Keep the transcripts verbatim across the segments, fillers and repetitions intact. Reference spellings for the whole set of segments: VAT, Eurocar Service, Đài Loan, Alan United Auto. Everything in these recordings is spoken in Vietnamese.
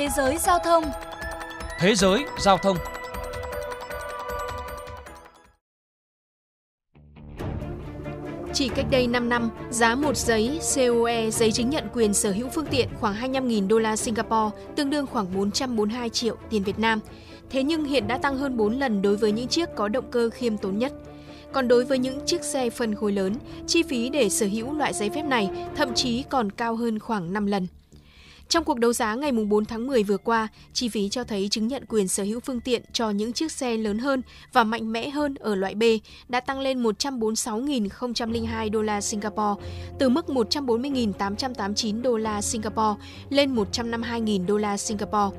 Thế giới giao thông. Thế giới giao thông. Chỉ cách đây năm năm, giá một giấy xê o e, giấy chứng nhận quyền sở hữu phương tiện khoảng hai mươi lăm nghìn đô la Singapore, tương đương khoảng bốn trăm bốn mươi hai triệu tiền Việt Nam. Thế nhưng hiện đã tăng hơn bốn lần đối với những chiếc có động cơ khiêm tốn nhất. Còn đối với những chiếc xe phân khối lớn, chi phí để sở hữu loại giấy phép này thậm chí còn cao hơn khoảng năm lần. Trong cuộc đấu giá ngày bốn tháng mười vừa qua, chi phí cho thấy chứng nhận quyền sở hữu phương tiện cho những chiếc xe lớn hơn và mạnh mẽ hơn ở loại B đã tăng lên một trăm bốn mươi sáu nghìn không trăm lẻ hai đô la Singapore, từ mức một trăm bốn mươi nghìn tám trăm tám mươi chín đô la Singapore lên một trăm năm mươi hai nghìn đô la Singapore.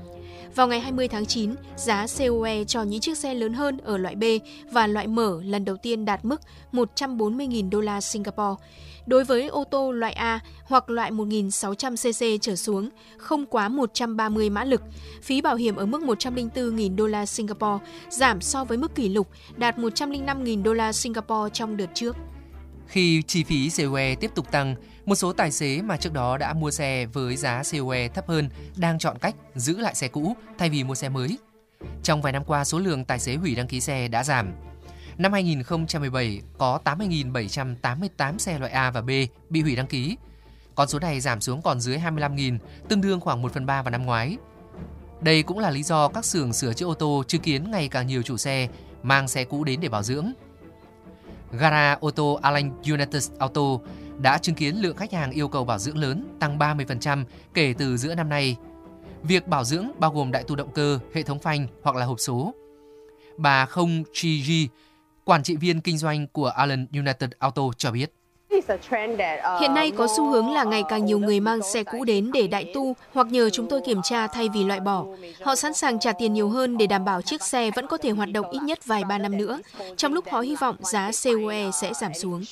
Vào ngày hai mươi tháng chín, giá xê o e cho những chiếc xe lớn hơn ở loại B và loại M lần đầu tiên đạt mức một trăm bốn mươi nghìn đô la Singapore. Đối với ô tô loại A hoặc loại một nghìn sáu trăm xê xê trở xuống, không quá một trăm ba mươi mã lực, phí bảo hiểm ở mức một trăm lẻ bốn nghìn đô la Singapore, giảm so với mức kỷ lục đạt một trăm lẻ năm nghìn đô la Singapore trong đợt trước. Khi chi phí xê o e tiếp tục tăng, một số tài xế mà trước đó đã mua xe với giá xê o e thấp hơn đang chọn cách giữ lại xe cũ thay vì mua xe mới. Trong vài năm qua, số lượng tài xế hủy đăng ký xe đã giảm. Năm hai nghìn không trăm mười bảy, có tám mươi nghìn bảy trăm tám mươi tám xe loại A và B bị hủy đăng ký. Con số này giảm xuống còn dưới hai mươi lăm nghìn, tương đương khoảng một phần ba vào năm ngoái. Đây cũng là lý do các xưởng sửa chữa ô tô chứng kiến ngày càng nhiều chủ xe mang xe cũ đến để bảo dưỡng. Gara ô tô Alan United Auto đã chứng kiến lượng khách hàng yêu cầu bảo dưỡng lớn tăng ba mươi phần trăm kể từ giữa năm nay. Việc bảo dưỡng bao gồm đại tu động cơ, hệ thống phanh hoặc là hộp số. Bà Không Chi Ji, quản trị viên kinh doanh của Alan United Auto cho biết. Hiện nay có xu hướng là ngày càng nhiều người mang xe cũ đến để đại tu hoặc nhờ chúng tôi kiểm tra thay vì loại bỏ. Họ sẵn sàng trả tiền nhiều hơn để đảm bảo chiếc xe vẫn có thể hoạt động ít nhất vài ba năm nữa, trong lúc họ hy vọng giá xê o e sẽ giảm xuống.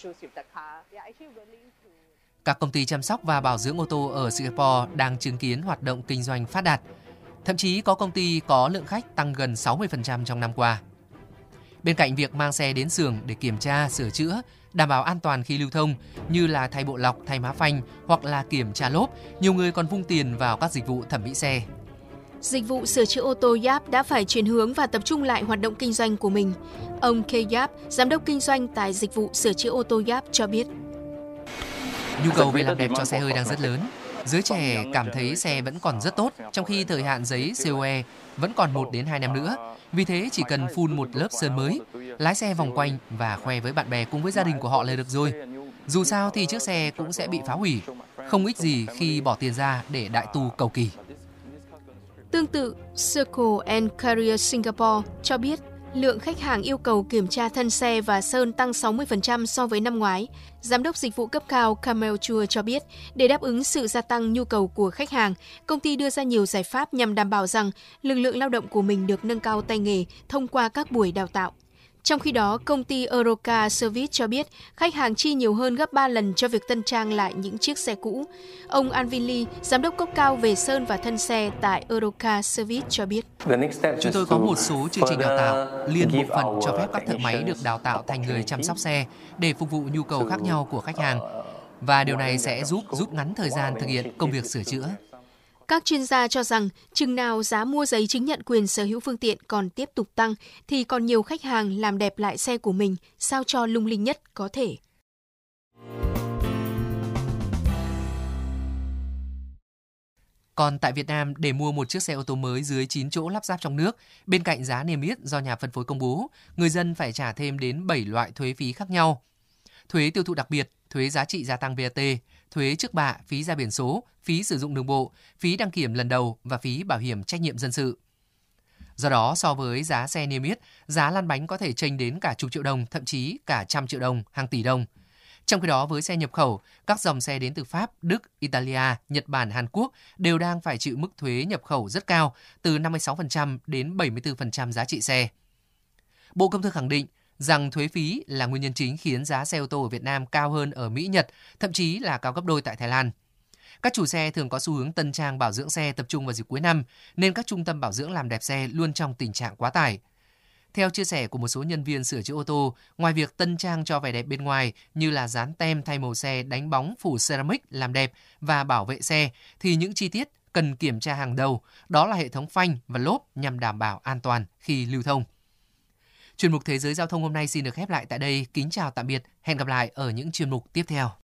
Các công ty chăm sóc và bảo dưỡng ô tô ở Singapore đang chứng kiến hoạt động kinh doanh phát đạt. Thậm chí có công ty có lượng khách tăng gần sáu mươi phần trăm trong năm qua. Bên cạnh việc mang xe đến xưởng để kiểm tra, sửa chữa, đảm bảo an toàn khi lưu thông như là thay bộ lọc, thay má phanh hoặc là kiểm tra lốp, nhiều người còn vung tiền vào các dịch vụ thẩm mỹ xe. Dịch vụ sửa chữa ô tô Yap đã phải chuyển hướng và tập trung lại hoạt động kinh doanh của mình. Ông K. Yap, giám đốc kinh doanh tại dịch vụ sửa chữa ô tô Yap cho biết. Nhu cầu về làm đẹp cho xe hơi đang rất lớn. Giới trẻ cảm thấy xe vẫn còn rất tốt, trong khi thời hạn giấy xê o e vẫn còn một đến hai năm nữa. Vì thế chỉ cần phun một lớp sơn mới, lái xe vòng quanh và khoe với bạn bè cùng với gia đình của họ là được rồi. Dù sao thì chiếc xe cũng sẽ bị phá hủy, không ích gì khi bỏ tiền ra để đại tu cầu kỳ. Tương tự, Circle and Career Singapore cho biết lượng khách hàng yêu cầu kiểm tra thân xe và sơn tăng sáu mươi phần trăm so với năm ngoái. Giám đốc dịch vụ cấp cao Kamel Chua cho biết, để đáp ứng sự gia tăng nhu cầu của khách hàng, công ty đưa ra nhiều giải pháp nhằm đảm bảo rằng lực lượng lao động của mình được nâng cao tay nghề thông qua các buổi đào tạo. Trong khi đó, công ty Eurocar Service cho biết khách hàng chi nhiều hơn gấp ba lần cho việc tân trang lại những chiếc xe cũ. Ông Anvin Lee, giám đốc cấp cao về sơn và thân xe tại Eurocar Service cho biết. Chúng tôi có một số chương trình đào tạo liên bộ phận cho phép các thợ máy được đào tạo thành người chăm sóc xe để phục vụ nhu cầu khác nhau của khách hàng. Và điều này sẽ giúp rút ngắn thời gian thực hiện công việc sửa chữa. Các chuyên gia cho rằng, chừng nào giá mua giấy chứng nhận quyền sở hữu phương tiện còn tiếp tục tăng, thì còn nhiều khách hàng làm đẹp lại xe của mình, sao cho lung linh nhất có thể. Còn tại Việt Nam, để mua một chiếc xe ô tô mới dưới chín chỗ lắp ráp trong nước, bên cạnh giá niêm yết do nhà phân phối công bố, người dân phải trả thêm đến bảy loại thuế phí khác nhau. Thuế tiêu thụ đặc biệt, thuế giá trị gia tăng vê a tê, thuế trước bạ, phí ra biển số, phí sử dụng đường bộ, phí đăng kiểm lần đầu và phí bảo hiểm trách nhiệm dân sự. Do đó, so với giá xe niêm yết, giá lăn bánh có thể chênh đến cả chục triệu đồng, thậm chí cả trăm triệu đồng, hàng tỷ đồng. Trong khi đó, với xe nhập khẩu, các dòng xe đến từ Pháp, Đức, Italia, Nhật Bản, Hàn Quốc đều đang phải chịu mức thuế nhập khẩu rất cao, từ năm mươi sáu phần trăm đến bảy mươi bốn phần trăm giá trị xe. Bộ Công Thương khẳng định rằng thuế phí là nguyên nhân chính khiến giá xe ô tô ở Việt Nam cao hơn ở Mỹ, Nhật, thậm chí là cao gấp đôi tại Thái Lan. Các chủ xe thường có xu hướng tân trang bảo dưỡng xe tập trung vào dịp cuối năm, nên các trung tâm bảo dưỡng làm đẹp xe luôn trong tình trạng quá tải. Theo chia sẻ của một số nhân viên sửa chữa ô tô, ngoài việc tân trang cho vẻ đẹp bên ngoài như là dán tem, thay màu xe, đánh bóng, phủ ceramic, làm đẹp và bảo vệ xe, thì những chi tiết cần kiểm tra hàng đầu, đó là hệ thống phanh và lốp nhằm đảm bảo an toàn khi lưu thông. Chuyên mục Thế giới Giao thông hôm nay xin được khép lại tại đây. Kính chào tạm biệt, hẹn gặp lại ở những chuyên mục tiếp theo.